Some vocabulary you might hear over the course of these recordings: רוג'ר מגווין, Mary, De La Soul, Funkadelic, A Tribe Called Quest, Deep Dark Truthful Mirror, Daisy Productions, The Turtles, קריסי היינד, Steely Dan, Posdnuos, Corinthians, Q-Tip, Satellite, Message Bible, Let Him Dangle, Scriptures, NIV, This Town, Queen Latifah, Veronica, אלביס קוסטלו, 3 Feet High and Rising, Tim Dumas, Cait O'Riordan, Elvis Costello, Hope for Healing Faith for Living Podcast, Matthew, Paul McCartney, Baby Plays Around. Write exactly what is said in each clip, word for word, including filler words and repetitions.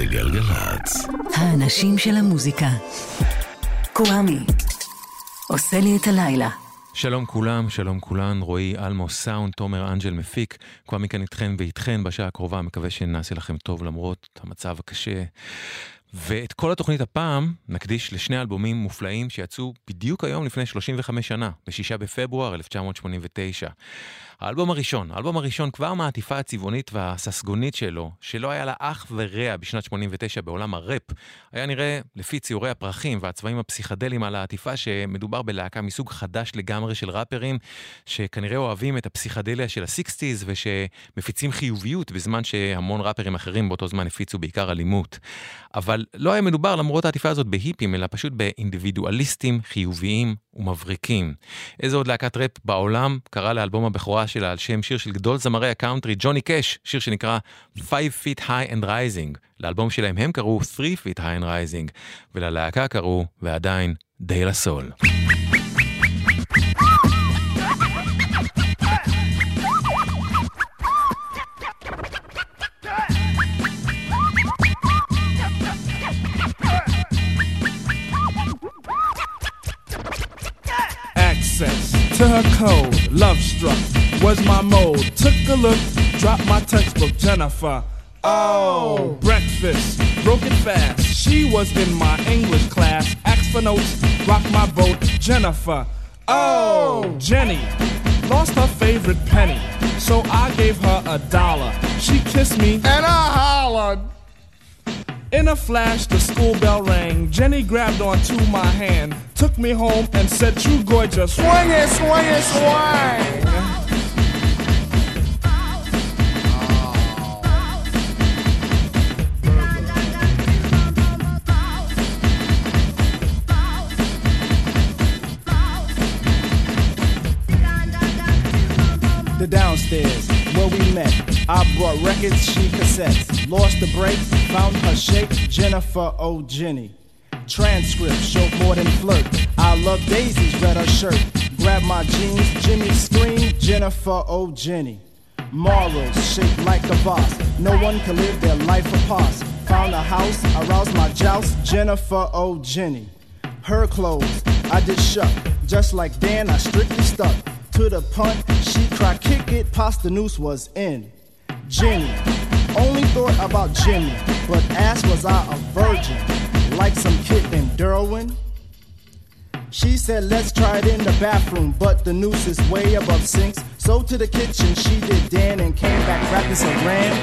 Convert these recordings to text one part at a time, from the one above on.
זה גלגלצ. האנשים של המוזיקה. קוואמי. עושה לי את הלילה. שלום כולם, שלום כולן, רועי אלמו סאונד, תומר אנג'ל מפיק, קוואמי כאן איתכן ואיתכן בשעה הקרובה, מקווה שנעשה לכם טוב למרות המצב הקשה. ואת כל התוכנית הפעם נקדיש לשני אלבומים מופלאים שיצאו בדיוק היום לפני שלושים וחמש שנה, בשישה בפברואר אלף תשע מאות שמונים ותשע. האלבום הראשון, האלבום הראשון כבר מהעטיפה הצבעונית והססגונית שלו, שלא היה לה אח ורע בשנת שמונים ותשע בעולם הראפ, היה נראה לפי ציורי הפרחים והצבעים הפסיכדליים על העטיפה שמדובר בלהקה מסוג חדש לגמרי של ראפרים, שכנראה אוהבים את הפסיכדליה של ה-שישים ושמפיצים חיוביות בזמן שהמון ראפרים אחרים באותו זמן הפיצו בעיקר אלימות. אבל לא היה מדובר למרות העטיפה הזאת בהיפים, אלא פשוט באינדיבידואליסטים חיוביים ומבריקים. איזו עוד להקת ראפ בעולם קרא לאלבום הבכורה שלה על שם שיר של גדול זמרי הקאונטרי, ג'וני קאש, שיר שנקרא five feet high and rising. לאלבום שלהם הם קראו three feet high and rising, וללהקה קראו ועדיין דה לה סול. To her code, love struck, was my mold. Took a look, dropped my textbook, Jennifer. Oh, breakfast, broke it fast. She was in my English class. Asked for notes, rocked my boat, Jennifer. Oh, Jenny, lost her favorite penny. So I gave her a dollar. She kissed me, and I hollered. In a flash, the school bell rang. Jenny grabbed onto my hand, took me home, and said, Trugoy, just swing it, swing it, swing. Oh. The downstairs, where we met, I brought records, she cassettes. Lost the break, found her shape, Jennifer, oh Jenny. Transcript showed more than flirt. I love Daisy's red her shirt. Grab my jeans, Jimmy screamed, Jennifer, oh Jenny. Morals shaped like a vase. No one can live their life apart. Found a house, aroused my joust, Jennifer, oh Jenny. Her clothes, I did shuck. Just like Dan, I strictly stuck. To the punt, she cried, kick it, Posdnuos was in. Jenny. Only thought about Jimmy, but asked was I a virgin, like some kid named Derwin? She said, let's try it in the bathroom, but the noose is way above sinks. So to the kitchen, she did Dan and came back rapping some ram.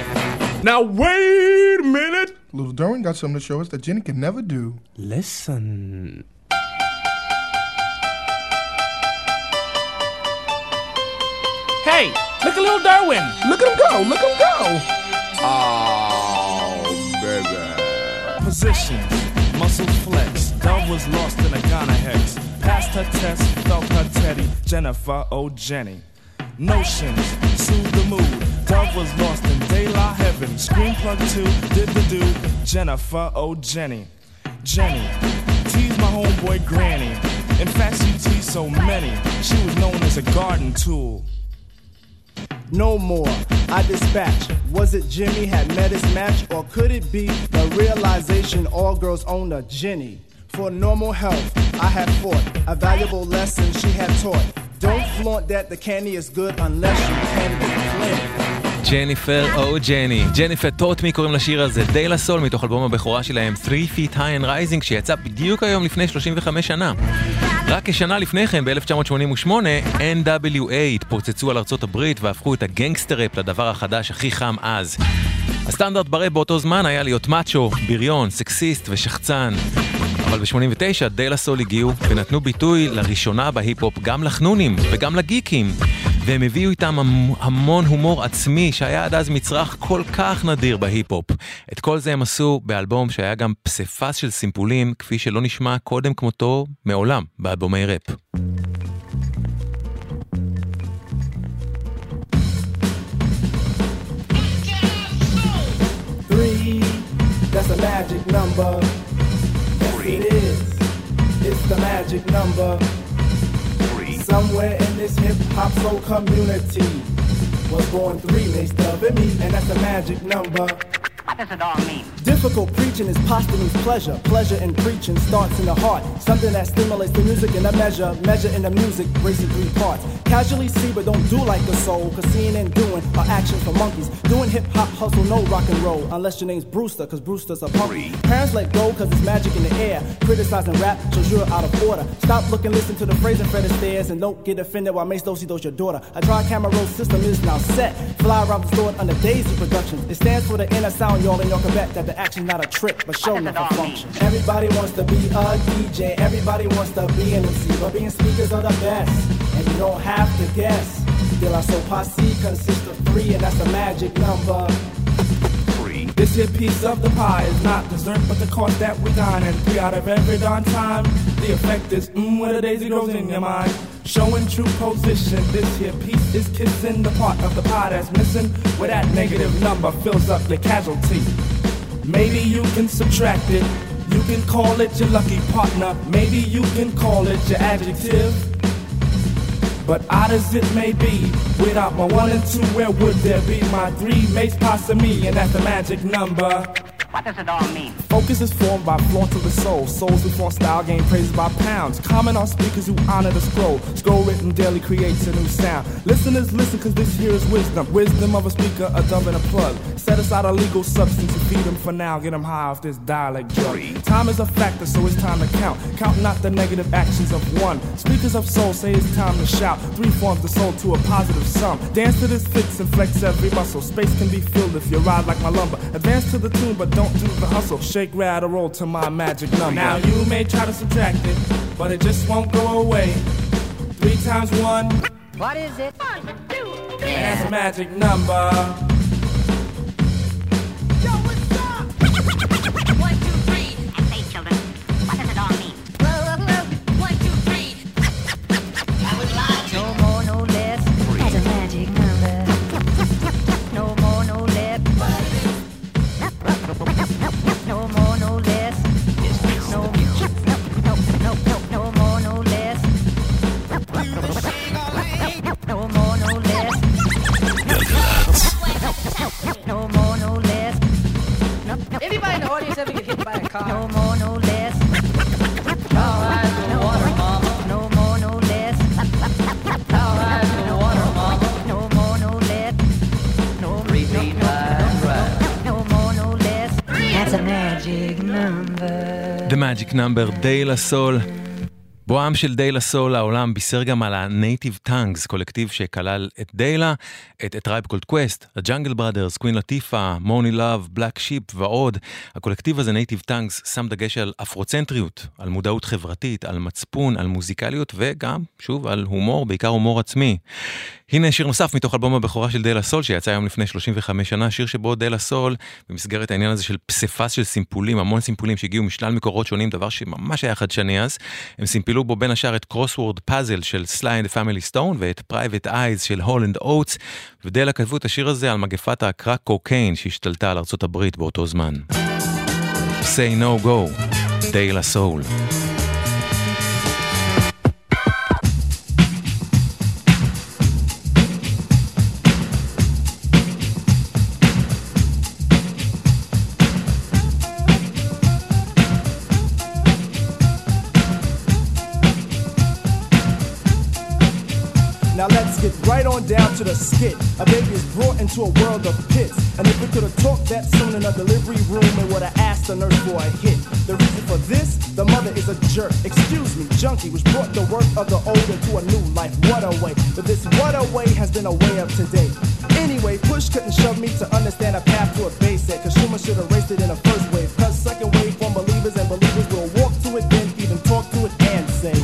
Now wait a minute! Little Derwin got something to show us that Jenny can never do. Listen... Hey, look at Little Derwin! Look at him go, look at him go! Oh, baby. Position, muscle flex. Dove was lost in a Ghana hex. Passed her test, felt her teddy. Jennifer, oh Jenny. Notions, soothed the mood. Dove was lost in daylight heaven. Screen plug two, did the do. Jennifer, oh Jenny. Jenny, teased my homeboy Granny. In fact, she teased so many. She was known as a garden tool. No more, I dispatched. Was it Jimmy had met his match? Or could it be the realization all girls own a Jenny? For normal health, I had fought. A valuable lesson she had taught. Don't flaunt that the candy is good unless you can be clean. ג'ניפר, או ג'ני. ג'ניפר טוטמי קוראים לשיר הזה, דה לה סול, מתוך אלבום הבכורה שלהם, three feet high and rising, שיצא בדיוק היום לפני שלושים וחמש שנה. רק כשנה לפני כן, ב-אלף תשע מאות שמונים ושמונה, N W A התפוצצו על ארצות הברית והפכו את הגנגסטראפ לדבר החדש הכי חם אז. הסטנדרט ברב באותו זמן היה להיות מאצ'ו, בריון, סקסיסט ושחצן. אבל ב-שמונים ותשע דה לה סול הגיעו ונתנו ביטוי לראשונה בהיפ-הופ גם לחנונים וגם לגיקים. והם הביאו איתם המון הומור עצמי שהיה עד אז מצרך כל כך נדיר בהיפ-הופ. את כל זה הם עשו באלבום שהיה גם פספס של סימפולים כפי שלא נשמע קודם כמותו מעולם באלבומי ראפ. Three, that's a magic number. Yes it is, it's the magic number. Somewhere in this hip-hop soul community was born three, they stubborn me, and that's a magic number. What does it all mean? Difficult preaching is posthumous pleasure. Pleasure in preaching starts in the heart. Something that stimulates the music in a measure. Measure in the music breaks in three parts. Casually see but don't do like the soul. Cause seeing and doing are actions for monkeys. Doing hip hop, hustle, no rock and roll. Unless your name's Brewster, cause Brewster's a punk. Parents let go cause it's magic in the air. Criticizing rap shows you're out of order. Stop looking, listen to the phrase and fret the stairs. And don't get offended while Mace Dosido's your daughter. A tri-camera road system is now set. Fly around the store under Daisy Productions. It stands for the inner sound y'all in your Quebec. That the action's not a trick, but show me the function. Everybody wants to be a D J. Everybody wants to be an M C. But being speakers are the best. And you don't have to guess. De La Soul posse consists of three, and that's the magic number. This here piece of the pie is not dessert, but the cost that we dine. And three out of every darn time, the effect is mmm, where the daisy grows in your mind. Showing true position, this here piece is kissing the part of the pie that's missing, where that negative number fills up the casualty. Maybe you can subtract it, you can call it your lucky partner, maybe you can call it your adjective. But odd as it may be, without my one and two, where would there be my three? Mates, pasta, me, and that's the magic number. What does it all mean? Focus is formed by flaunt of the soul. Souls who flaunt style gain praises by pounds. Comment on speakers who honor the scroll. Scroll written daily creates a new sound. Listeners listen cause this here is wisdom. Wisdom of a speaker, a dumb and a plug. Set aside a legal substance and feed them for now. Get them high off this dialect drug. Time is a factor so it's time to count. Count not the negative actions of one. Speakers of soul say it's time to shout. Three forms the soul to a positive sum. Dance to this fix and flex every muscle. Space can be filled if you ride like my lumber. Advance to the tune but don't do the hustle. Shake, rattle, roll to my magic number. Now you may try to subtract it, but it just won't go away. Three times one. What is it? One, two, three. And that's a magic number. Yo, what's up? One, two, three. And say, children, what does it all mean? One, two, three. I would lie to you. No more, no less. That's a magic number. No more, no less. What is it? No more, no less. No, no, no, no, no, no more, no less. No more, no less. No more, no less. Anybody in the audience ever get hit by a car? No more, no less. All eyes in the water, mama. No more, no less. All eyes in the water, mama. No more, no less. No more. That's a magic number. The magic number, De La Soul. בואם של De La Soul העולם בישר גם על ה-Native Tongues, קולקטיב שכלל את דיילה, את A Tribe Called Quest, ה-Jungle Brothers, Queen Latifah, Money Love, Black Sheep ועוד. הקולקטיב הזה, Native Tongues, שם דגש על אפרוצנטריות, על מודעות חברתית, על מצפון, על מוזיקליות וגם, שוב, על הומור, בעיקר הומור עצמי. הנה שיר נוסף מתוך אלבום הבכורה של De La Soul, שיצא היום לפני שלושים וחמש שנה, שיר שבו De La Soul, במסגרת העניין הזה של פספס של סימפולים, המון סימפולים שהגיעו משלל מקורות שונים, דבר שממש היה חדשני אז. הם סימפלו בו בין השאר את קרוסוורד פאזל של סליי אנד פמילי סטון, ואת פרייבט אייז של הולנד אוטס, ודלה כתבו את השיר הזה על מגפת הקרק קוקיין שהשתלטה על ארצות הברית באותו זמן. Say No Go, De La Soul. Let's get right on down to the skit. A baby is brought into a world of pits. And if we could have talked that soon in a delivery room, it would have asked the nurse for a hit. The reason for this, the mother is a jerk. Excuse me, junkie, which brought the work of the old into a new life. What a way. But this what a way has been a way up today. Anyway, push couldn't shove me to understand a path to a base set. Cause Schumer should have raced it in a first wave. Cause second wave form believers and believers will walk to it, then even talk to it and say.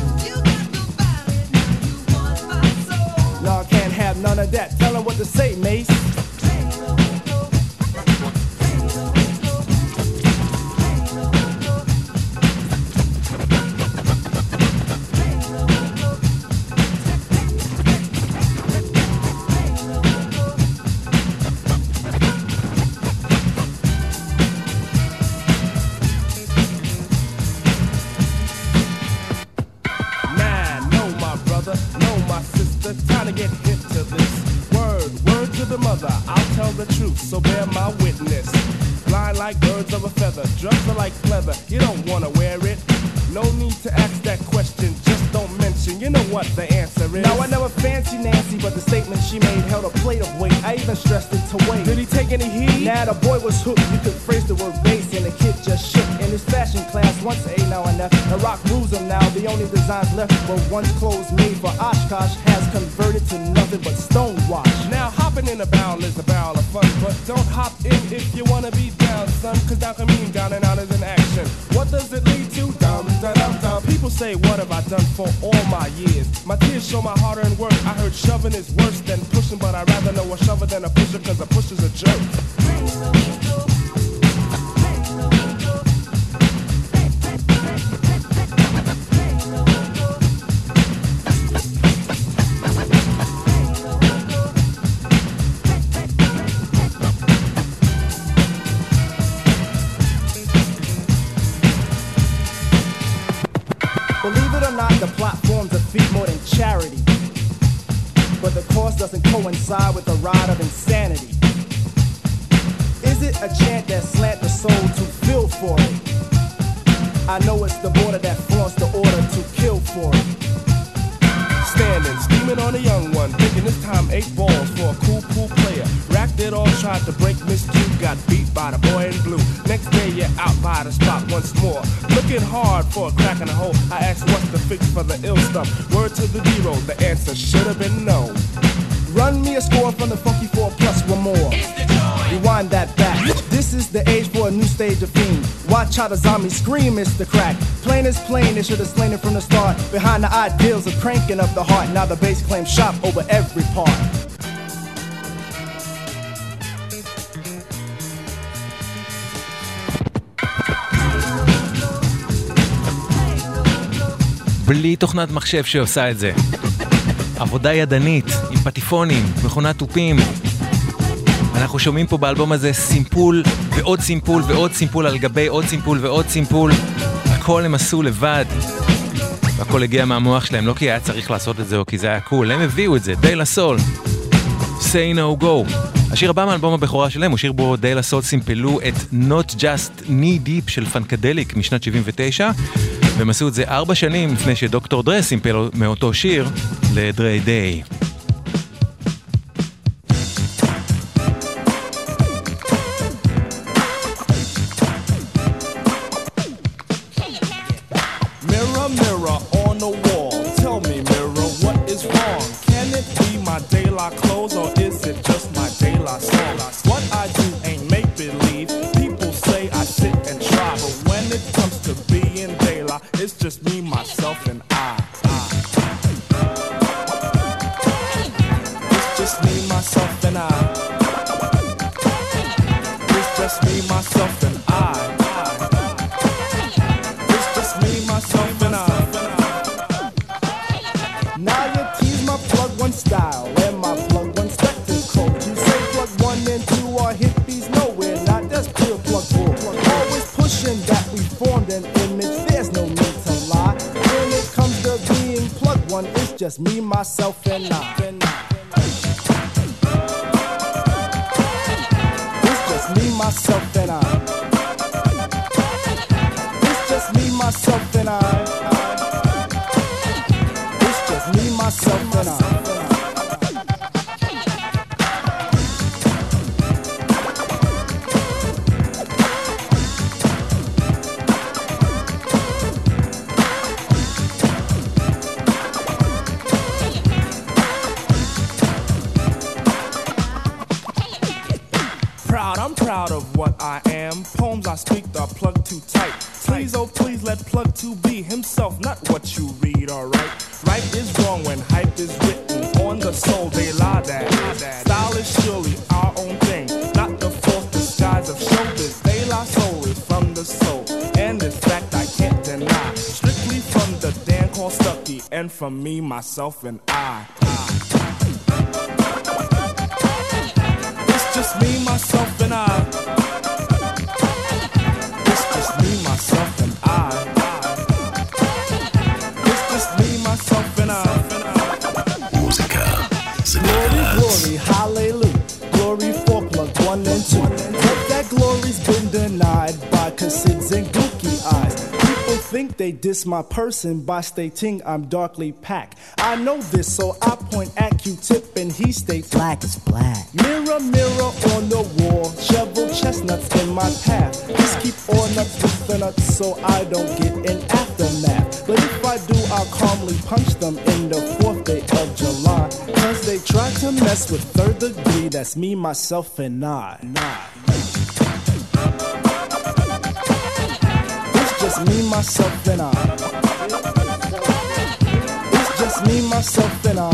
Nah, no, can't have none of that. Tell him what to say, Mace. birds of a feather, drugs are like leather, you don't wanna wear it. No need to ask that question, just don't mention, you know what the answer is. Now I never fancied Nancy, but the statement she made held a plate of weight, I even stressed it to wait. Did he take any heed? Nah, the boy was hooked, you could phrase the word base, and the kid just shook. In his fashion class, once a now and left, the rock rules him now, the only designs left were one clothes made for Oshkosh, has converted to nothing but stonewash. Now hopping in a barrel is a barrel of fun, but don't hop in if you wanna be down, son, cause down can mean down and out is an action. What does it lead to? Dumb. People say, what have I done for all my years? My tears show my hard-earned work. I heard shoving is worse than pushing, but I'd rather know a shover than a pusher, cause a pusher's a jerk. The plot forms a feat more than charity, but the course doesn't coincide with the ride of insanity. Is it a chant that slant the soul to feel for it? I know it's the border that flaunts the order to kill for it. Standing, scheming on a young one, thinking this time eight balls for a cool, cool player. Racked it all, tried to break Miss Q, got beat by the boy in blue. Next day you're out by the spot once more, looking hard for a crack in the hole. I asked what's the fix for the ill stuff. Word to the D-roll, the answer should have been no. Run me a score from the funky four plus one more. Rewind that back. This is the age for a new stage of fiend. Watch how the zombies scream, it's the crack. Plain is plain, they should have slain it from the start. Behind the ideals of cranking up the heart, now the bass claims shop over every part. בלי תוכנת מחשב שעושה את זה. עבודה ידנית, עם פטיפונים, מכונת תופים. אנחנו שומעים פה באלבום הזה סימפול ועוד סימפול ועוד סימפול על גבי עוד סימפול ועוד סימפול. הכל הם עשו לבד. והכל הגיע מהמוח שלהם, לא כי היה צריך לעשות את זה או כי זה היה קול. הם הביאו את זה, De La Soul. Say No Go. השיר הבא מאלבום הבכורה שלהם הוא שיר בו De La Soul סימפלו את Not Just Knee Deep של Funkadelic משנת שבעים ותשע. והם עשו את זה ארבע שנים לפני שדוקטור דרי סימפל מאותו שיר לדרי דיי. From me, myself, and I. It's just me, myself, and I. It's just me, myself, and I. It's just me, myself, and I. Musica. Glory, glory, hallelujah. Glory for plug one and two. But that glory's been denied. by consids and gooky eyes. People think they diss my person by stating I'm darkly packed. I know this, so I point at Q-Tip and he states black is black. Mirror, mirror on the wall, shovel chestnuts in my path. Just keep on up with the nuts so I don't get an aftermath. But if I do, I'll calmly punch them in the fourth day of July. Cause they try to mess with third degree, that's me, myself, and I. It's just me, myself, and I. It's just me, myself, and I.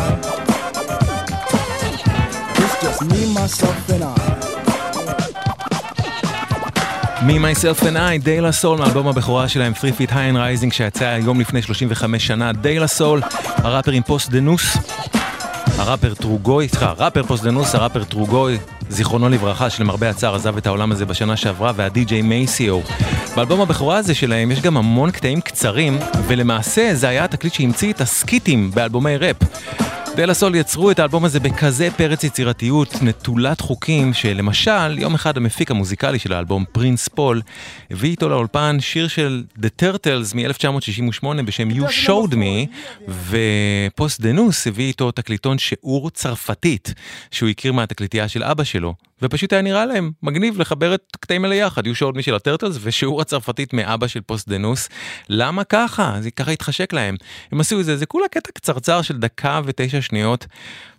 It's just me, myself, and I. Me, Myself and I, De La Soul, מאלבום הבכורה שלהם, three Feet High and Rising, שיצא היום לפני שלושים וחמש שנה. De La Soul, הראפר עם פוסדנוס, הראפר טרוגוי, סליחה, ראפר פוסדנוס, הראפר טרוגוי, זיכרונו לברכה, שלמרבה הצער עזב את העולם הזה בשנה שעברה, והדי-ג'יי מייסיו. באלבום הבכורה הזה שלהם יש גם המון קטעים קצרים, ולמעשה זה היה התקליט שהמציא את הסקיטים באלבומי ראפ. דה לה סול יצרו את האלבום הזה בכזה פרץ יצירתיות נטולת חוקים, שלמשל יום אחד המפיק המוזיקלי של האלבום, פרינס פול, הביא איתו לאולפן שיר של The Turtles מ-אלף תשע מאות שישים ושמונה בשם You Showed Me, ופוסדנוס הביא איתו תקליטון שיעור צרפתית שהוא הכיר מהתקליטייה של אבא שלו, ופשוט היה נראה להם מגניב לחבר את קטעים אלה יחד, You Showed Me של הטרטלס ושיעור הצרפתית מאבא של פוסדנוס. למה ככה? זה ככה התחשק להם. הם עשו את זה, זה כולה קטע קצרצר של דקה ותשע שניות,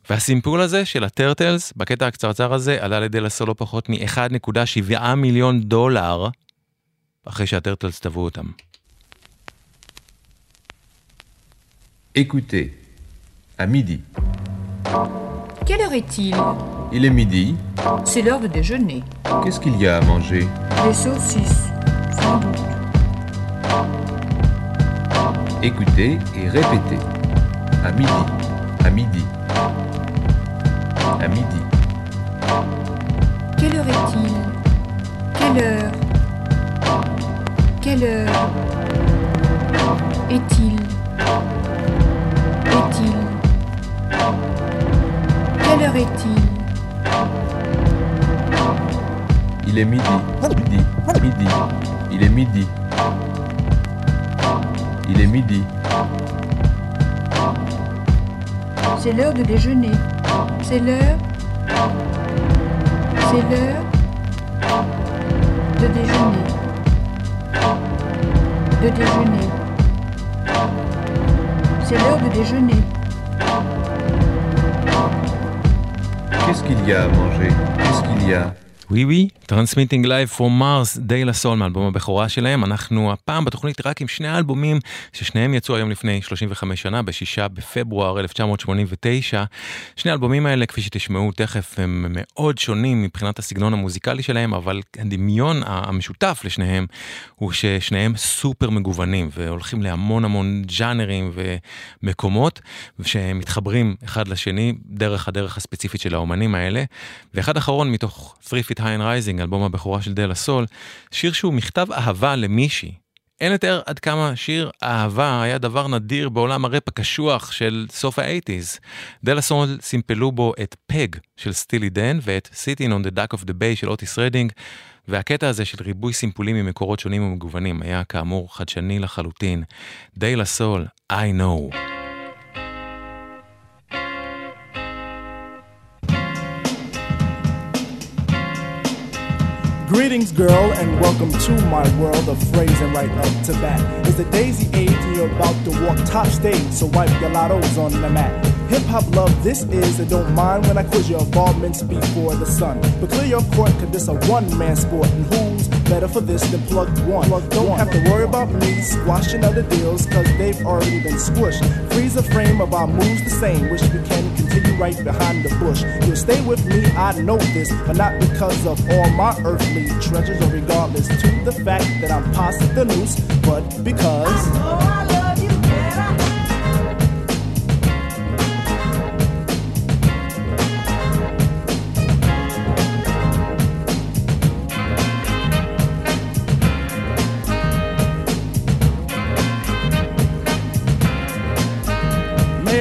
והסימפול הזה של הטרטלס, בקטע הקצרצר הזה, עלה לידי לסולו פחות מ-אחד נקודה שבע מיליון דולר, אחרי שהטרטלס תבעו אותם. Écoutez, à midi. Quelle heure est-il ? Il est midi. C'est l'heure de déjeuner. Qu'est-ce qu'il y a à manger ? Des saucisses. Sans doute. Écoutez et répétez. À midi. À midi. À midi. Quelle heure est-il ? Quelle heure ? Quelle heure est-il ? Est-il ? Quelle heure est-il ? Il est midi, midi, midi, il est midi, il est midi. C'est l'heure de déjeuner, c'est l'heure, c'est l'heure de déjeuner, de déjeuner, c'est l'heure de déjeuner. Qu'est-ce qu'il y a à manger? Qu'est-ce qu'il y a? Oui, oui, Transmitting Live from Mars, De La Soul, מאלבום הבכורה שלהם. אנחנו הפעם בתוכנית רק עם שני אלבומים ששניהם יצאו היום לפני שלושים וחמש שנה, בשישה בפברואר אלף תשע מאות שמונים ותשע. שני אלבומים האלה, כפי שתשמעו תכף, הם מאוד שונים מבחינת הסגנון המוזיקלי שלהם, אבל הדמיון המשותף לשניהם הוא ששניהם סופר מגוונים, והולכים להמון המון ז'אנרים ומקומות, ושהם מתחברים אחד לשני דרך הדרך הספציפית של האומנים האלה. ואחד אחרון מתוך three feet High and Rising, אלבום הבכורה של דה לה סול, שיר שהוא מכתב אהבה למישהי. אין לתאר עד כמה שיר אהבה היה דבר נדיר בעולם הראפ הקשוח של סוף ה-שמונים. דה לה סול סימפלו בו את פג של סטילי דן ואת Sitting on the Dock of the Bay של אוטיס רדינג, והקטע הזה של ריבוי סימפולים ממקורות שונים ומגוונים היה כאמור חדשני לחלוטין. דה לה סול, I know. Greetings, girl, and welcome to my world of phrase, and right up to bat is the daisy age, and you're about to walk top stage, so wipe your lottos on the mat. Hip-hop love, this is, and don't mind when I quiz your involvements before the sun. But clear your court, cause this a one-man sport, and who's better for this than plug one? Plug don't one. Have to worry about me squashing other deals, cause they've already been squished. Freeze the frame of our moves the same, wish we can continue right behind the bush. You'll stay with me, I know this, but not because of all my earthly treasures, or regardless to the fact that I'm past the noose, but because... I know I love you better.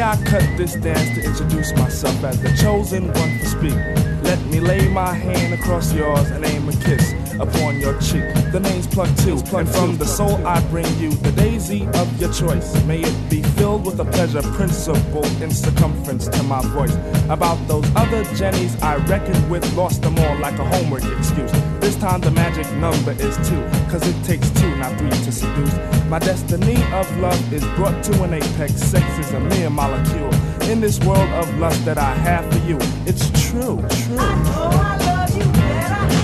I cut this dance to introduce myself as the chosen one to speak. Let me lay my hand across yours and aim a kiss. upon your cheek. The name's plucked too, and from the soul I bring you the daisy of your choice. May it be filled with a pleasure principle in circumference to my voice. About those other jennies I reckoned with, lost them all like a homework excuse. This time the magic number is two, cause it takes two, not three to seduce. My destiny of love is brought to an apex. Sex is a mere molecule in this world of lust that I have for you. It's true, true. I know I love you better.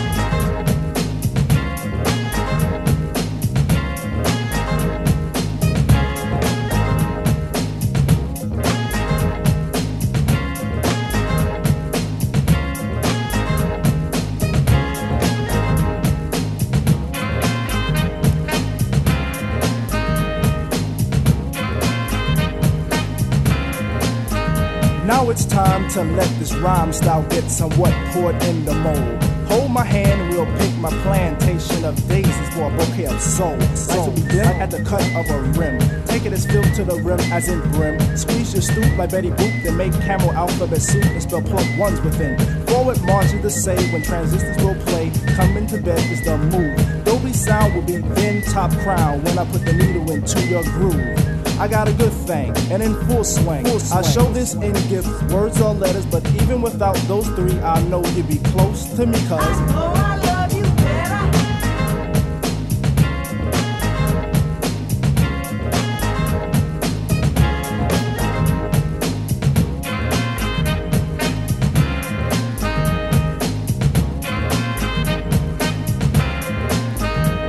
Now it's time to let this rhyme style get somewhat poured in the mold. Hold my hand, we'll pick my plantation of daisies for a bouquet of soul. Soul to be bent at the cut of a rim. Take it as filled to the rim as in brim. Squeeze your stoop like Betty Boop, then make camel alphabet soup and spell plump ones within. Forward march is the say when transistors will play. Coming to bed is the move. Dolby sound will be then top crown when I put the needle into your groove. I got a good thing, and in full swing, full swing. I show this in gifts, words or letters, but even without those three, I know you'd be close to me, cuz I know I love you better.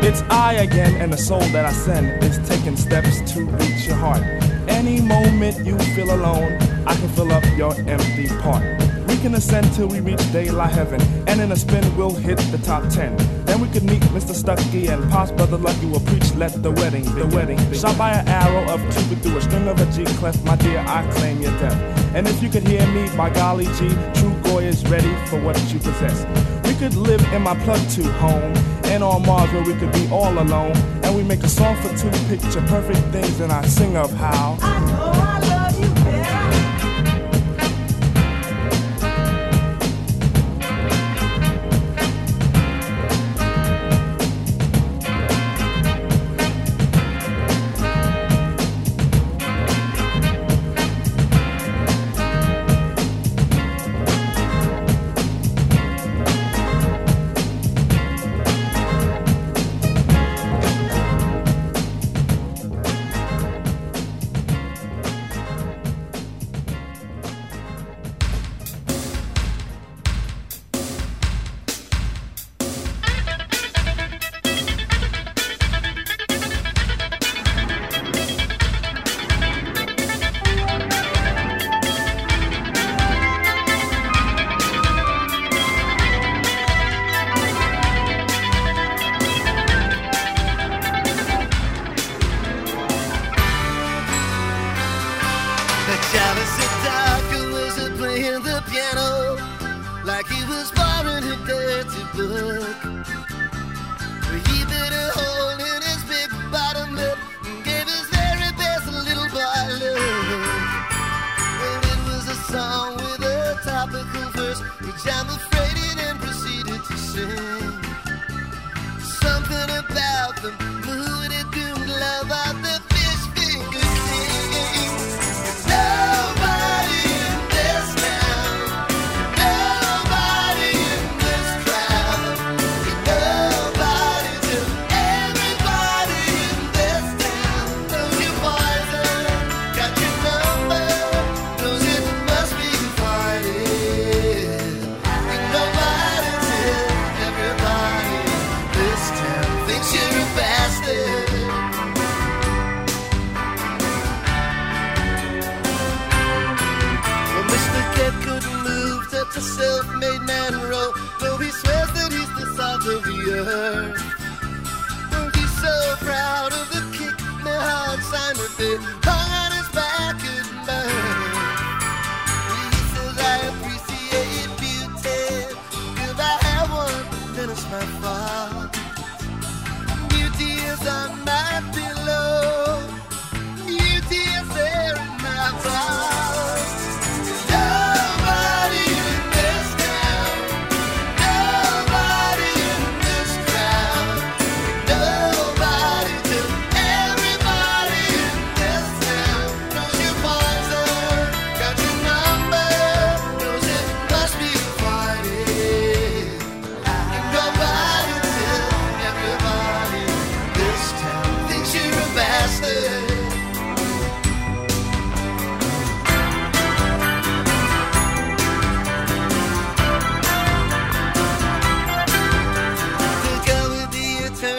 It's I again, and the soul that I send is taking steps to reach your heart. Any moment you feel alone, I can fill up your empty part. We can ascend till we reach daylight heaven, and in a spin we'll hit the top ten. Then we could meet Mister Stucky and Pop's brother Lucky will preach let the wedding, the wedding. Shot by an arrow of Cupid through a string of a G clef, my dear, I claim your death. And if you could hear me, by golly G, Trugoy is ready for what you possess. We could live in my plug-to home, and on Mars where we could be all alone, and we make a song for two picture perfect things, and I sing of how I know I love you better.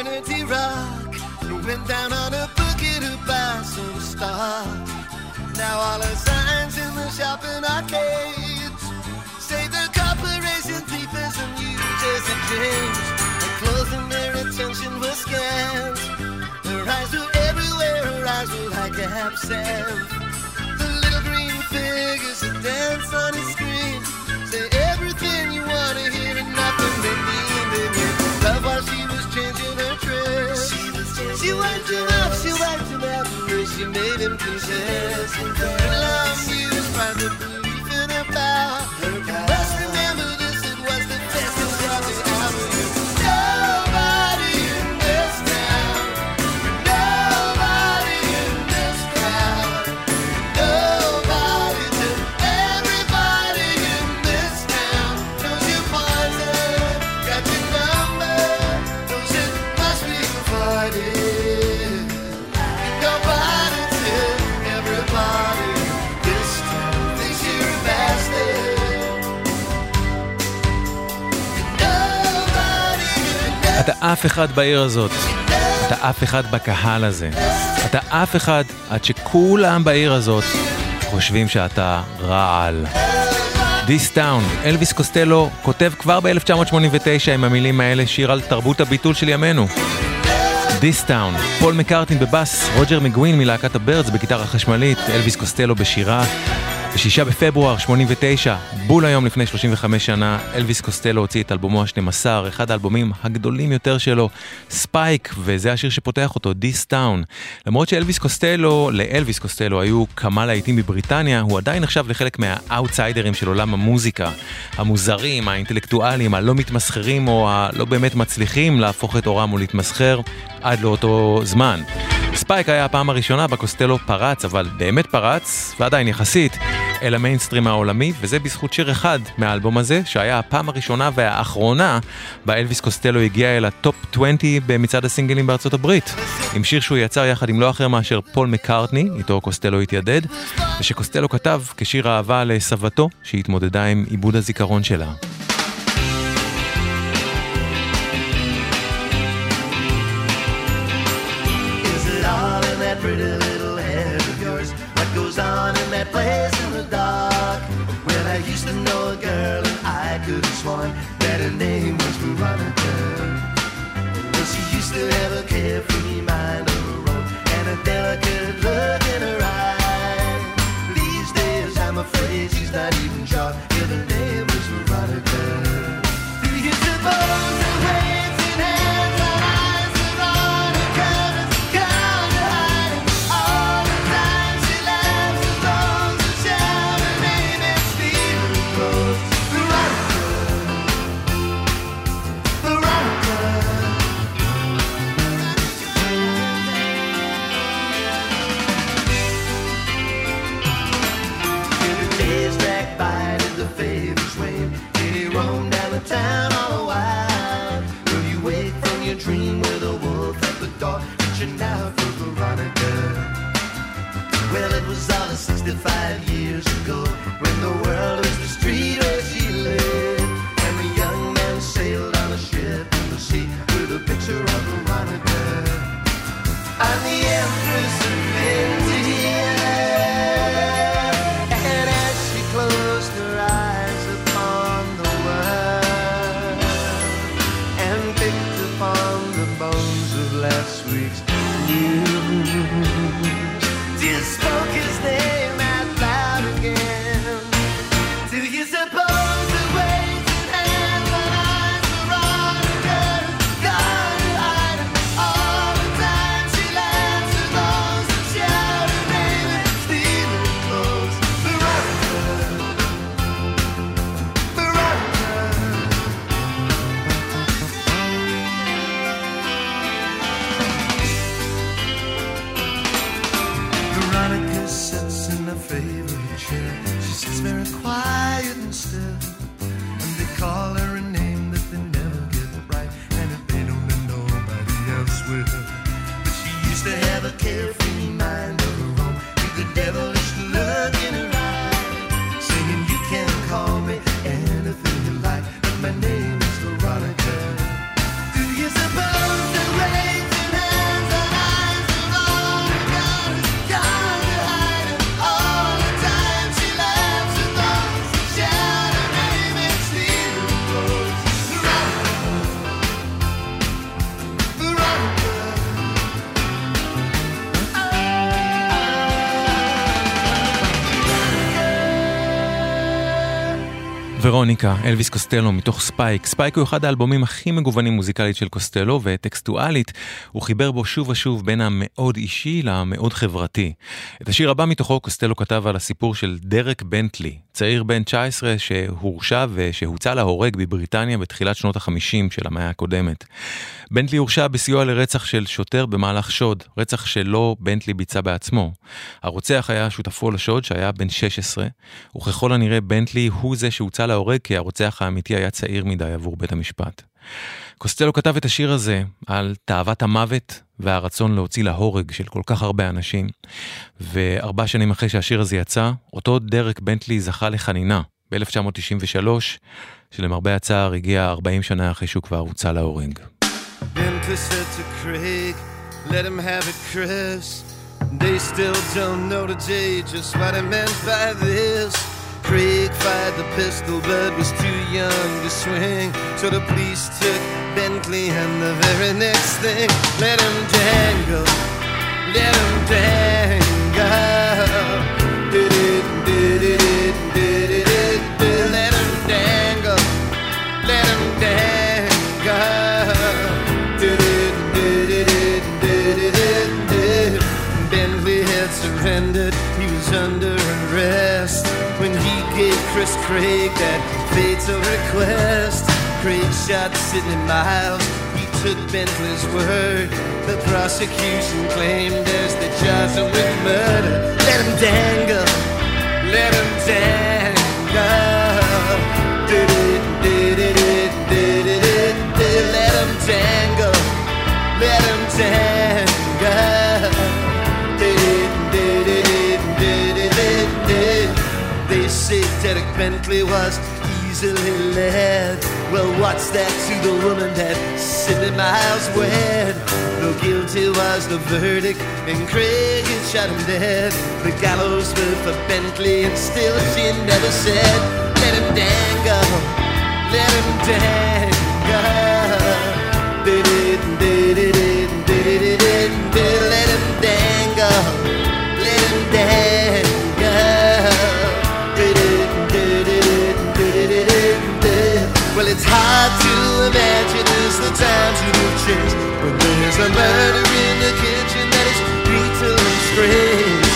Eternity Rock and went down on a boogie to buy some stock. Now all the signs in the shopping arcades say the corporation deepens and uses and dreams. The clothes and their attention were scant. Their eyes were everywhere, her eyes were like a absent. The little green figures that dance on the screen say everything you want to hear and nothing they mean. They mean love while she was changing her dress. She, she wiped him up, she wiped him out. She made him confess. In love, she was trying to believe in her power. Let's remember this, it was the best of what we have. Nobody in this town, nobody in this town, nobody to everybody in this town. Don't you poison, got your number, don't you must be avoided. אתה אף אחד בעיר הזאת, אתה אף אחד בקהל הזה, אתה אף אחד עד שכולם בעיר הזאת חושבים שאתה רעל. This Town, אלוויס קוסטלו כותב כבר ב-אלף תשע מאות שמונים ותשע עם המילים האלה שיר על תרבות הביטול של ימינו. This Town, פול מקארטני בבאס, רוג'ר מגווין מלהקת הבירדס בגיטרה חשמלית, אלוויס קוסטלו בשירה. בשישה בפברואר שמונים ותשע, בול היום לפני שלושים וחמש שנה, אלוויס קוסטלו הוציא את אלבומו ה-שנים עשר, אחד האלבומים הגדולים יותר שלו, ספייק, וזה השיר שפותח אותו, This Town. למרות שאלוויס קוסטלו, לאלוויס קוסטלו היו כמה להיטים בבריטניה, הוא עדיין נחשב לחלק מהאוטסיידרים של עולם המוזיקה, המוזרים, האינטלקטואלים, הלא מתמסחרים או הלא באמת מצליחים להפוך את אורם ולהתמסחר עד לאותו זמן. ספייק היה הפעם הראשונה בקוסטלו פרץ, אבל באמת פרץ, ועדיין יחסית, אל המיינסטרים העולמי, וזה בזכות שיר אחד מהאלבום הזה, שהיה הפעם הראשונה והאחרונה, בה אלוויס קוסטלו הגיע אל הטופ עשרים במצעד הסינגלים בארצות הברית, עם שיר שהוא יצר יחד עם לא אחר מאשר פול מקארטני, איתו קוסטלו התיידד, ושקוסטלו כתב כשיר אהבה לסבתו, שהתמודדה עם עיבוד הזיכרון שלה. That her name was Veronica. Well, she used to have a carefree mind of her own and a delicate look in her eye. These days I'm afraid she's not even sure if her name was Veronica. Do you suppose that waves and hands are eyes that on her counters come to hiding? All the time she laughs and bones and shouts her name and Stephen Rose. Town all the while, will you wake from your dream with a wolf at the door, reaching out for Veronica? Well, it was all sixty-five years ago, when the world was the street where she lived, and the young man sailed on a ship in the sea with a picture of Veronica. I'm the Empress of India, and as she closed her eyes. Last week's news. She spoke his name out loud again. Do you suppose the ways and hands and eyes are on her curtain, gone to hide her? All the time she laughs and bones and shouts her name and steals her clothes. Veronica, Veronica. Favorite chair. She sits very quiet and still, and they call her a name that they never get right, and if they don't, then nobody else will. But she used to have a carefree mind of her own, with the devilish look in her eyes, singing, you can call me anything you like, but my name is Veronica. Do you suppose the way ורוניקה, אלוויס קוסטלו מתוך ספייק. ספייק הוא אחד האלבומים הכי מגוונים מוזיקלית של קוסטלו, וטקסטואלית הוא חיבר בו שוב ושוב בין המאוד אישי למאוד חברתי. את השיר הבא מתוכו קוסטלו כתב על הסיפור של דרק בנטלי, צעיר בן תשע עשרה שהורשע ושהוצא להורג בבריטניה בתחילת שנות ה-חמישים של המאה הקודמת. בנטלי הורשע בסיוע לרצח של שוטר במהלך שוד, רצח שלא בנטלי ביצע בעצמו. הרוצח היה שותפו לשוד שהיה בן שש עשרה, וככל הנראה בנטלי הוא זה שהוצא להורג כי הרוצח האמיתי היה צעיר מדי עבור בית המשפט. קוסטלו כתב את השיר הזה על תאוות המוות והרצון להוציא להורג של כל כך הרבה אנשים, וארבע שנים אחרי שהשיר הזה יצא, אותו דרק בנטלי זכה לחנינה ב-אלף תשע מאות תשעים ושלוש, שלמרבה הצער הגיע ארבעים שנה אחרי שהוא כבר הוצא להורג. Bentley said to Craig, let him have it, Chris. They still don't know today just what I meant by this. Craig fired the pistol but was too young to swing, so the police took Bentley and the very next thing. Let him dangle, let him dangle. Did it, did it, did it, did it. Let him dangle, let him dangle. Did it, did it, did it, did it. Bentley had surrendered, he was under arrest when he gave Chris Craig that fatal request. Craig shot Sidney Miles, he took Bentley's word. The prosecution claimed there's the charge with murder. Let him dangle, let him dangle. Did it, did it, did it, did it. Let him dangle, let him dangle. Did it, did it, did it, did it. They say Derek Bentley was easily led. Well, what's that to the woman that Sidney Miles wed? No guilty was the verdict, and Craig had shot him dead. The gallows were for Bentley, and still she never said, let him dangle, let him dangle. Did it, did it, did it, did it. Let him dangle, let him dangle. Well, it's hard to imagine it's the time to do change, but there's a murder in the kitchen that is brutal and strange.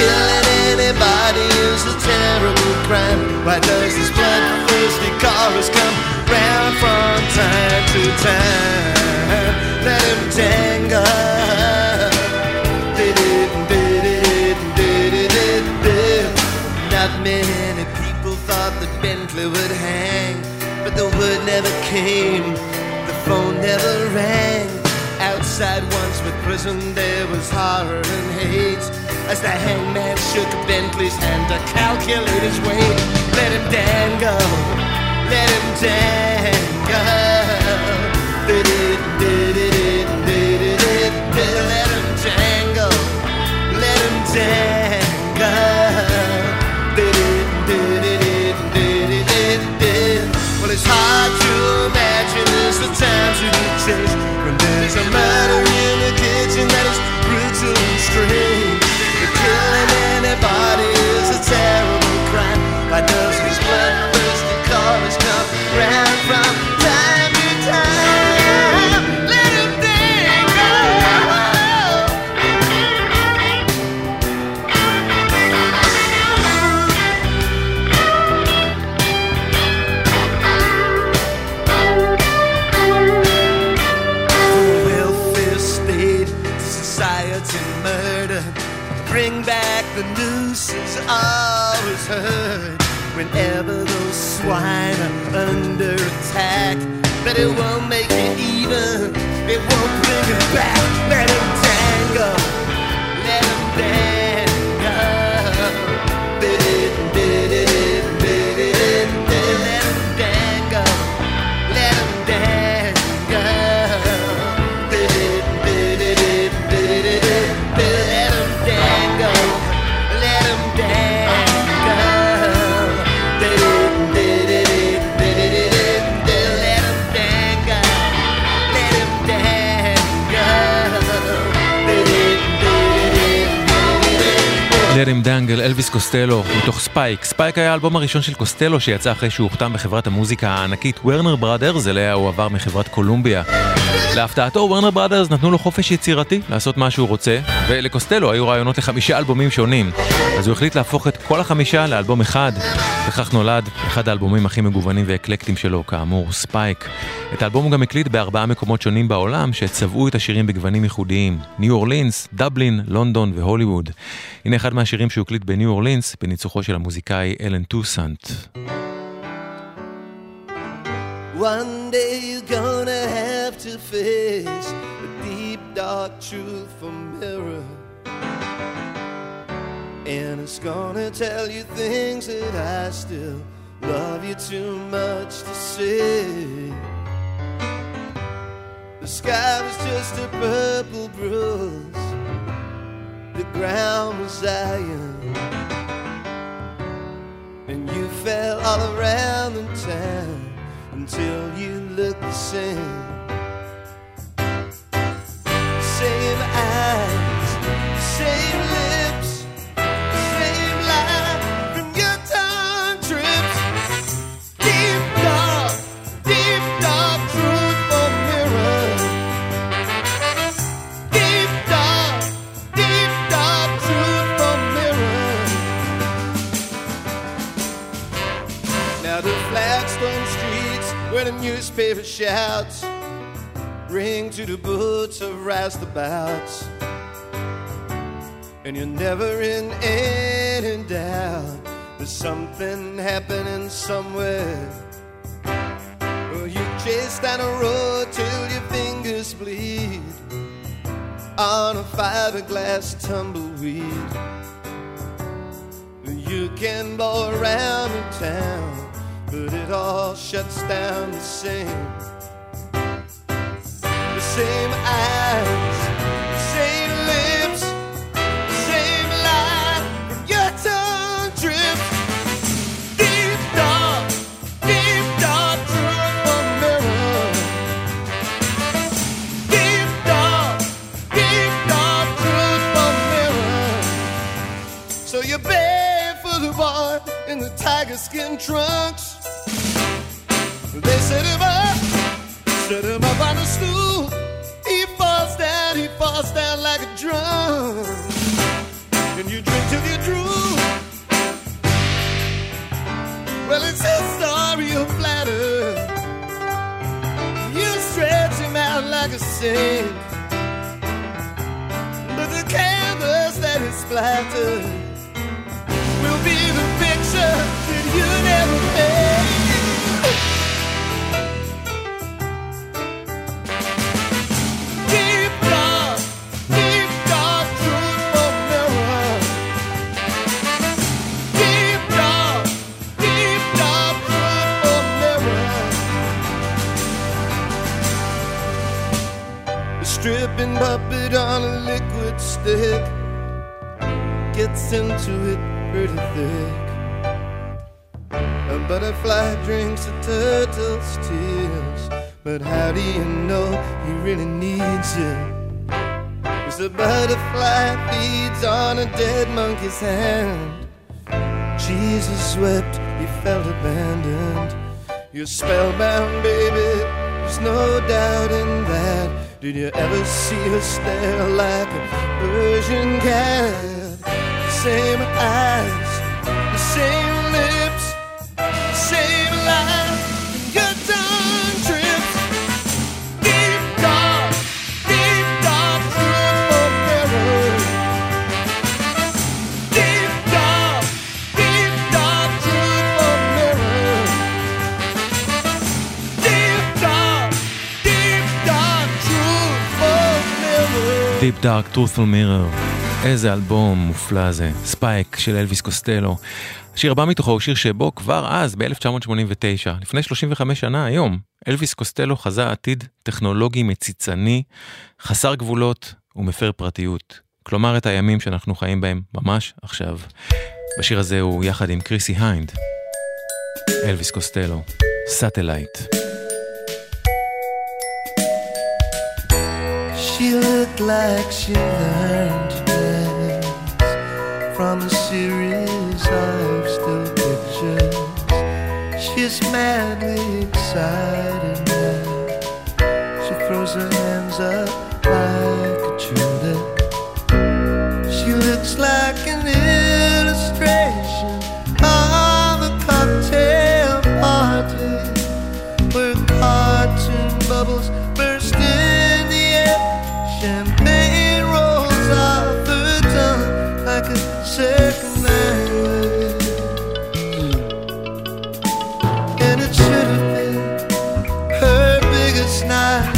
Killing anybody is a terrible crime. Why does this bloodthirsty chorus come round from time to time? Let him dangle. Did it, did it, did it, did it. Not many people thought that Bentley would hang, but the word never came, the phone never rang. Outside once with prison there was horror and hate, as the hangman shook Bentley's hand to calculate his weight. Let him dangle, let him dangle. Did it, did it, did it, did it. Let him dangle, let him dangle. Did it, did it, did it, did it. Well, it's hard to imagine it's the time to change, when there's a murder in the kitchen that is brutal and strange. The killing anybody is a terrible crime. Why does this bloodthirsty chorus come round from time to time? Let him dangle. Bring back the noose is always heard whenever those swine are under attack. But it won't make it even, it won't bring it back. Let him dangle, let him dangle. Did it, did it, did it, did it. Let him dangle, let him dangle. Did it, did it, did it, did it. Let him dangle. Let Him Dangle, אלביס קוסטלו, מתוך ספייק. ספייק היה האלבום הראשון של קוסטלו שיצא אחרי שהוא הוכתם בחברת המוזיקה הענקית וורנר בראדרס, אליה הוא עבר מחברת קולומביה. להפתעתו, וורנר בראדרס נתנו לו חופש יצירתי לעשות מה שהוא רוצה, ולקוסטלו היו רעיונות לחמישה אלבומים שונים, אז הוא החליט להפוך את כל החמישה לאלבום אחד, וכך נולד אחד האלבומים הכי מגוונים ואקלקטים שלו, כאמור, ספייק. את האלבום הוא גם הקליט בארבעה מקומות שונים בעולם שצבעו את השירים בגוונים ייחודיים, ניו אורלינס, דבלין, לונדון והוליווד. הנה אחד מהשירים שהוא הקליט בניו אורלינס בניצוחו של המוזיקאי אלן טוסנט. One day you're gonna have to face a deep dark truthful mirror, and it's gonna tell you things that I still love you too much to say. The sky was just a purple bruise, the ground was iron, and you fell all around in town until you looked the same. Same eyes, same lips, same light from your tongue trips. Deep dark, deep dark truthful mirror. Deep dark, deep dark truthful mirror. Now the flagstone streets where the newspaper shouts ring to the boots of roustabouts, and you're never in any doubt there's something happening somewhere. Well, you chase down a road till your fingers bleed on a fiberglass tumbleweed. You can blow around in town, but it all shuts down the same. Same eyes, same lips, same light from your tongue drips. Deep dark, deep dark truthful mirror. Deep dark, deep dark truthful mirror. So you're bare for the bar in the tiger skin trunks. They set him up, set him up on a stool. Down, he falls down like a drum, and you drink till you drool. Well, it's his story of flatter. You stretch him out like a sink, but the canvas that is splattered will be the picture that you never made. Stripping puppet on a liquid stick gets into it pretty thick. A butterfly drinks a turtle's tears, but how do you know he really needs you? As a butterfly feeds on a dead monkey's hand, Jesus wept, he felt abandoned. You're spellbound, baby, there's no doubt in that. Did you ever see her stare like a Persian cat? The same eyes, the same lips, the same light, and your tongue trips. Deep dark, deep dark truthful mirror. Deep dark, deep dark truthful mirror. Deep dark, deep dark truthful. Deep Dark Truthful Mirror. איזה אלבום מופלא זה, ספייק של אלביס קוסטלו. השיר הבא מתוכו הוא שיר שבו כבר אז, ב-אלף תשע מאות שמונים ותשע, לפני שלושים וחמש שנה היום, אלביס קוסטלו חזה עתיד טכנולוגי מציצני, חסר גבולות ומפר פרטיות. כלומר את הימים שאנחנו חיים בהם ממש עכשיו. בשיר הזה הוא יחד עם קריסי היינד. אלביס קוסטלו, Satellite. She looked like she learned to dance from a series of still pictures. She's madly excited now. She throws her hands up like a Judah. She looks like an illustration of a cocktail party, where cartoon bubbles burst in the air. Champagne rolls off her tongue like a second language. Night,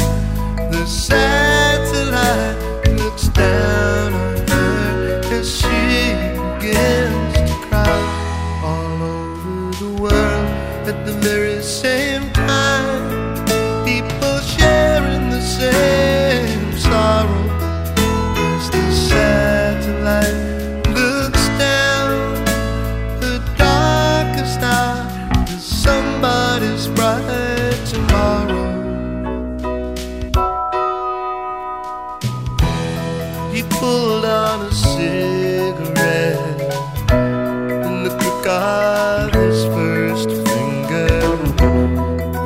the satellite looks down on her as she begins to cry. All over the world at the very same time, people sharing the same sorrow as the satellite looks down. The darkest hour is somebody's bright tomorrow. Pulled on a cigarette in the crook of his first finger,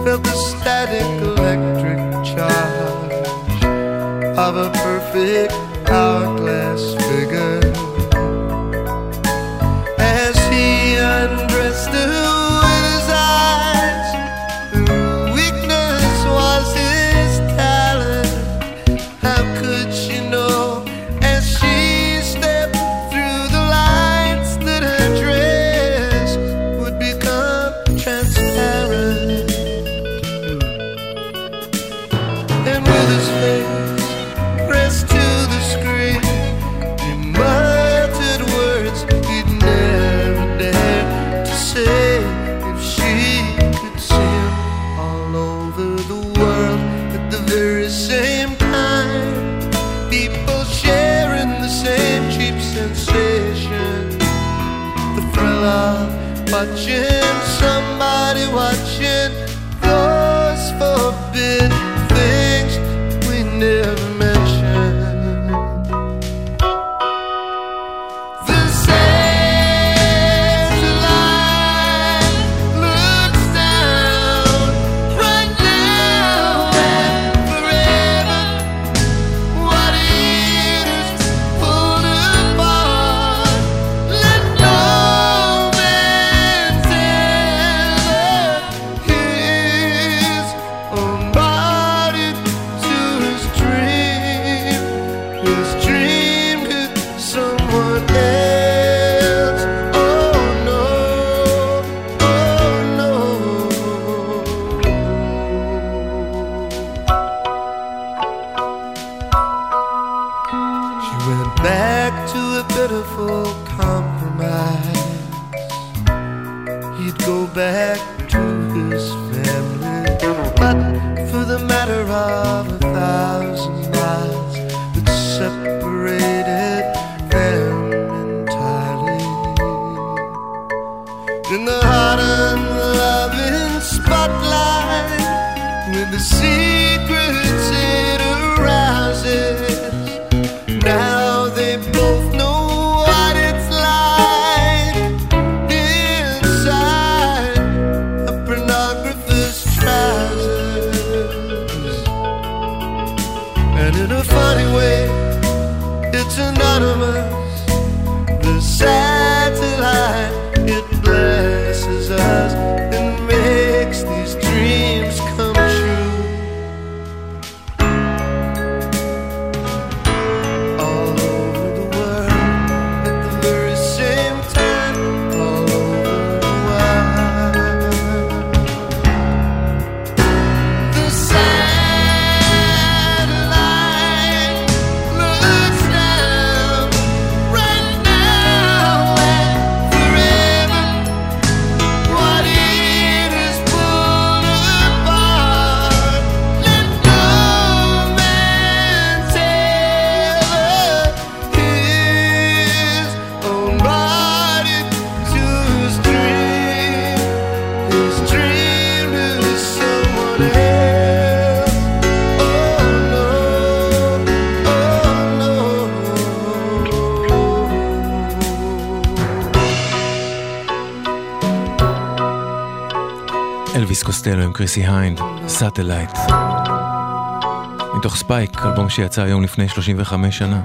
felt the static electric charge of a perfect hourglass figure. As he undressed away his eyes, weakness was his talent. How could she know? Watching somebody, watching those forbidden things we never mentioned. The satellite looks down right now and forever. What it is pulled apart, let go. אלוויס קוסטלו עם קריסי היינד, סאטלייט. מתוך ספייק, אלבום שיצא היום לפני שלושים וחמש שנה.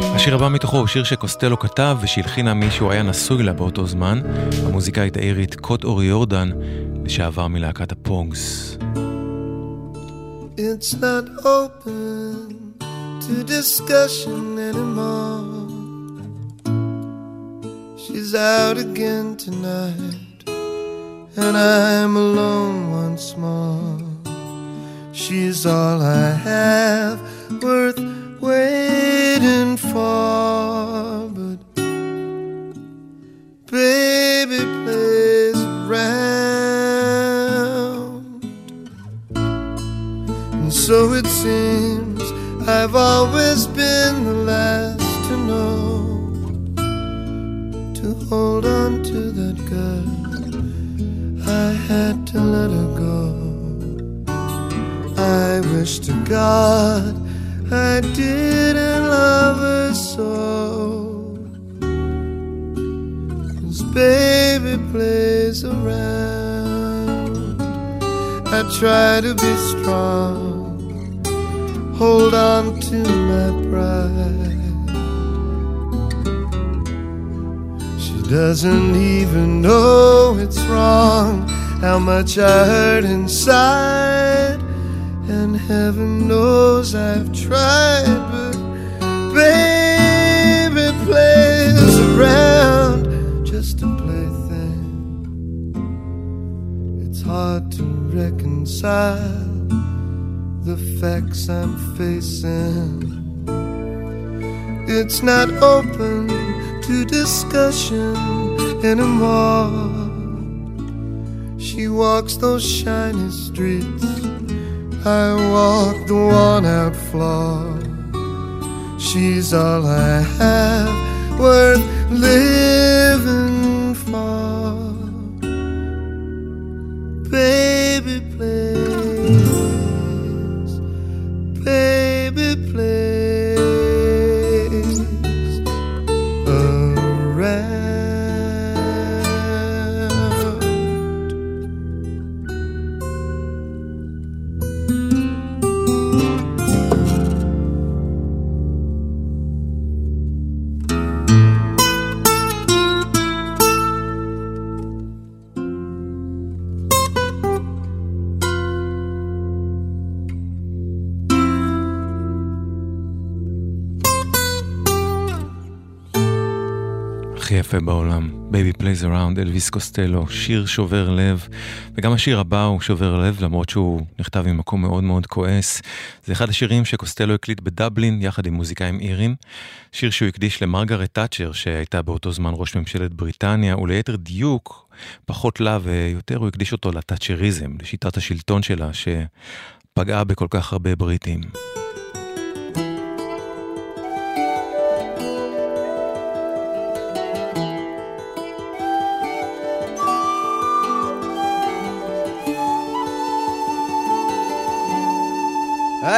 השיר הבא מתוכו הוא שיר שקוסטלו כתב ושהלחינה מישהו היה נשוי לה באותו זמן, המוזיקאית האירית קוט אורי יורדן, לשעבר מלהקת הפונגס. It's not open to discussion anymore. She's out again tonight, and I'm alone once more. She's all I have worth waiting for. But baby plays around, and so it seems I've always been the last to know. Hold on to that girl, I had to let her go. I wish to God I didn't love her so. 'Cause baby plays around. I try to be strong, hold on to my pride. Doesn't even know it's wrong, how much I hurt inside, and heaven knows I've tried, but baby plays around, just a plaything. It's hard to reconcile the facts I'm facing. It's not open to discussion anymore. She walks those shiny streets, I walk the worn out floor. She's all I have worth living for. Baby plays, baby plays. יפה בעולם, Baby Plays Around, אלוויס קוסטלו, שיר שובר לב, וגם השיר הבא הוא שובר לב, למרות שהוא נכתב עם מקום מאוד מאוד כועס. זה אחד השירים שקוסטלו הקליט בדבלין, יחד עם מוזיקאים אירים, שיר שהוא הקדיש למרגרט טאצ'ר, שהייתה באותו זמן ראש ממשלת בריטניה, וליתר דיוק, פחות לה ויותר, הוא הקדיש אותו לטאצ'ריזם, לשיטת השלטון שלה, שפגעה בכל כך הרבה בריטים.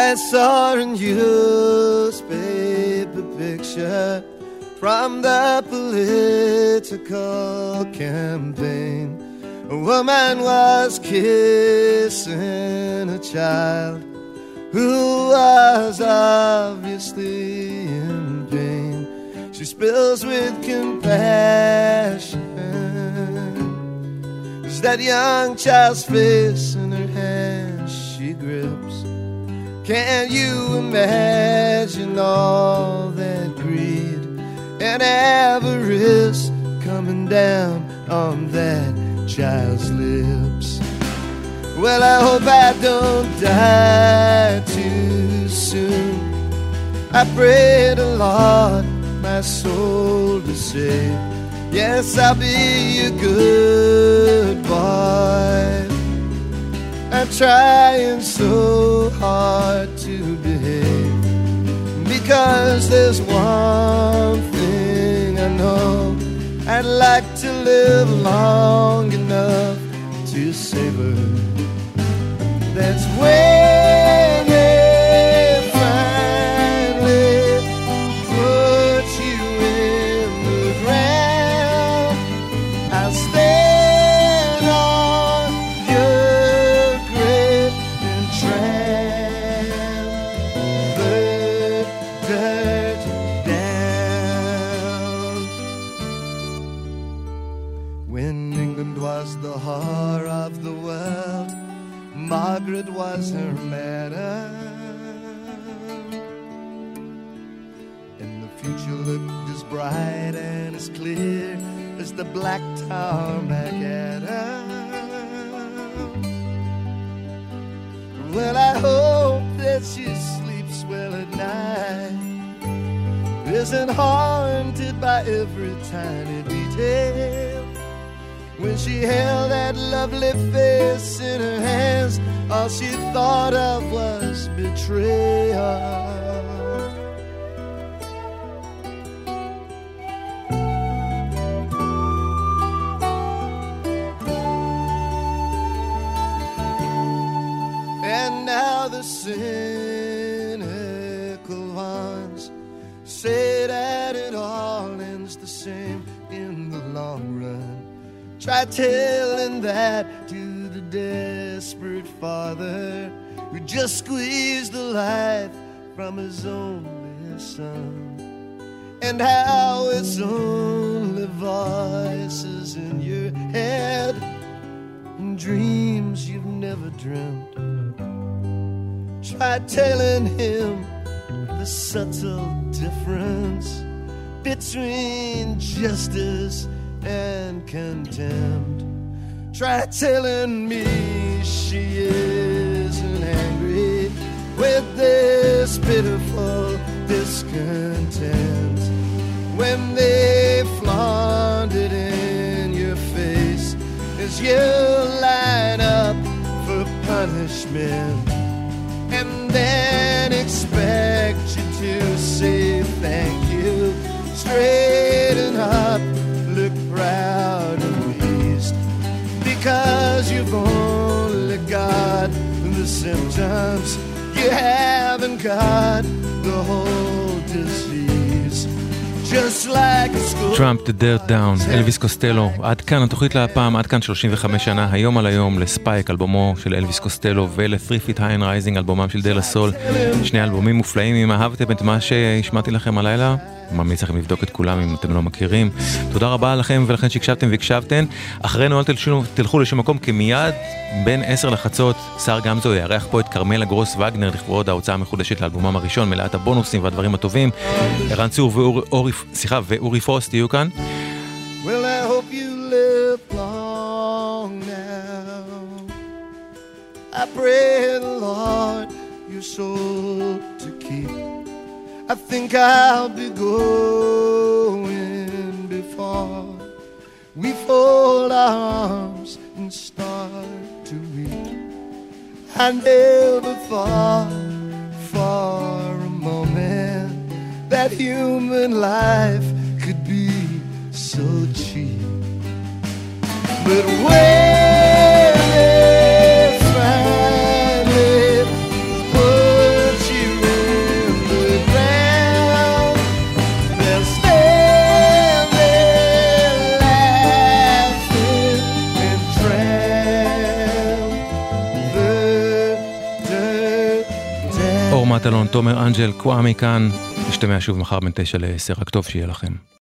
I saw a newspaper picture from the political campaign. A woman was kissing a child who was obviously in pain. She spills with compassion. As that young child's face in her hand she grips. Can you imagine all that greed and avarice coming down on that child's lips? Well, I hope I don't die too soon. I pray the Lord my soul to save. Yes, I'll be a good boy. I'm trying so hard to behave, because there's one thing I know, I'd like to live long enough to savor. That's when they finally put you in the ground. matter. And the future looked as bright and as clear as the black tower back at her. Well, I hope that she sleeps well at night, isn't haunted by every tiny detail. When she held that lovely face in her hands, all she thought of was betrayal. And now the cynical ones say that it all ends the same in the long run. Try telling that to the desperate father who just squeezed the life from his only son. And how it's only voices in your head and dreams you've never dreamt. Try telling him the subtle difference between justice and contempt. Try telling me she isn't angry with this pitiful discontent. When they flaunt it in your face as you line up for punishment, and then expect you to say thank you. Straighten up, look proud and pleased, because you've only got the symptoms. You haven't got the whole disease. Just like a school... Trump, The Dirt Down, אלוויס קוסטלו. עד כאן התוכנית להפעם, עד כאן שלושים וחמש שנה, היום על היום, לספייק, אלבומו של אלוויס קוסטלו, ול-Three Feet High and Rising, אלבומם של דה לה סול. שני אלבומים מופלאים. אם אהבתם את מה שהשמעתי לכם הלילה, ממליץ לכם לבדוק את כולם אם אתם לא מכירים. תודה רבה לכם ולכן שהקשבתם והקשבתן. אחרינו אל תלכו לשום מקום, כי מיד בין עשר לחצות שר גמזו יארח פה את קרמלה גרוס וגנר לכבוד ההוצאה המחודשת לאלבומם הראשון, מלאת הבונוסים והדברים הטובים. ערן צור ואורי, אורי, שיחה, ואורי פוס תהיו כאן. Well, I hope you live long now. I pray the Lord your soul to keep. I think I'll be going before we fold our arms and start to weep. I never thought for a moment that human life could be so cheap. But when they finally put you in the ground, תומר אנג'ל, קוואמי כאן, נשתמע שוב מחר בין תשע לעשר, רק טוב שיהיה לכם.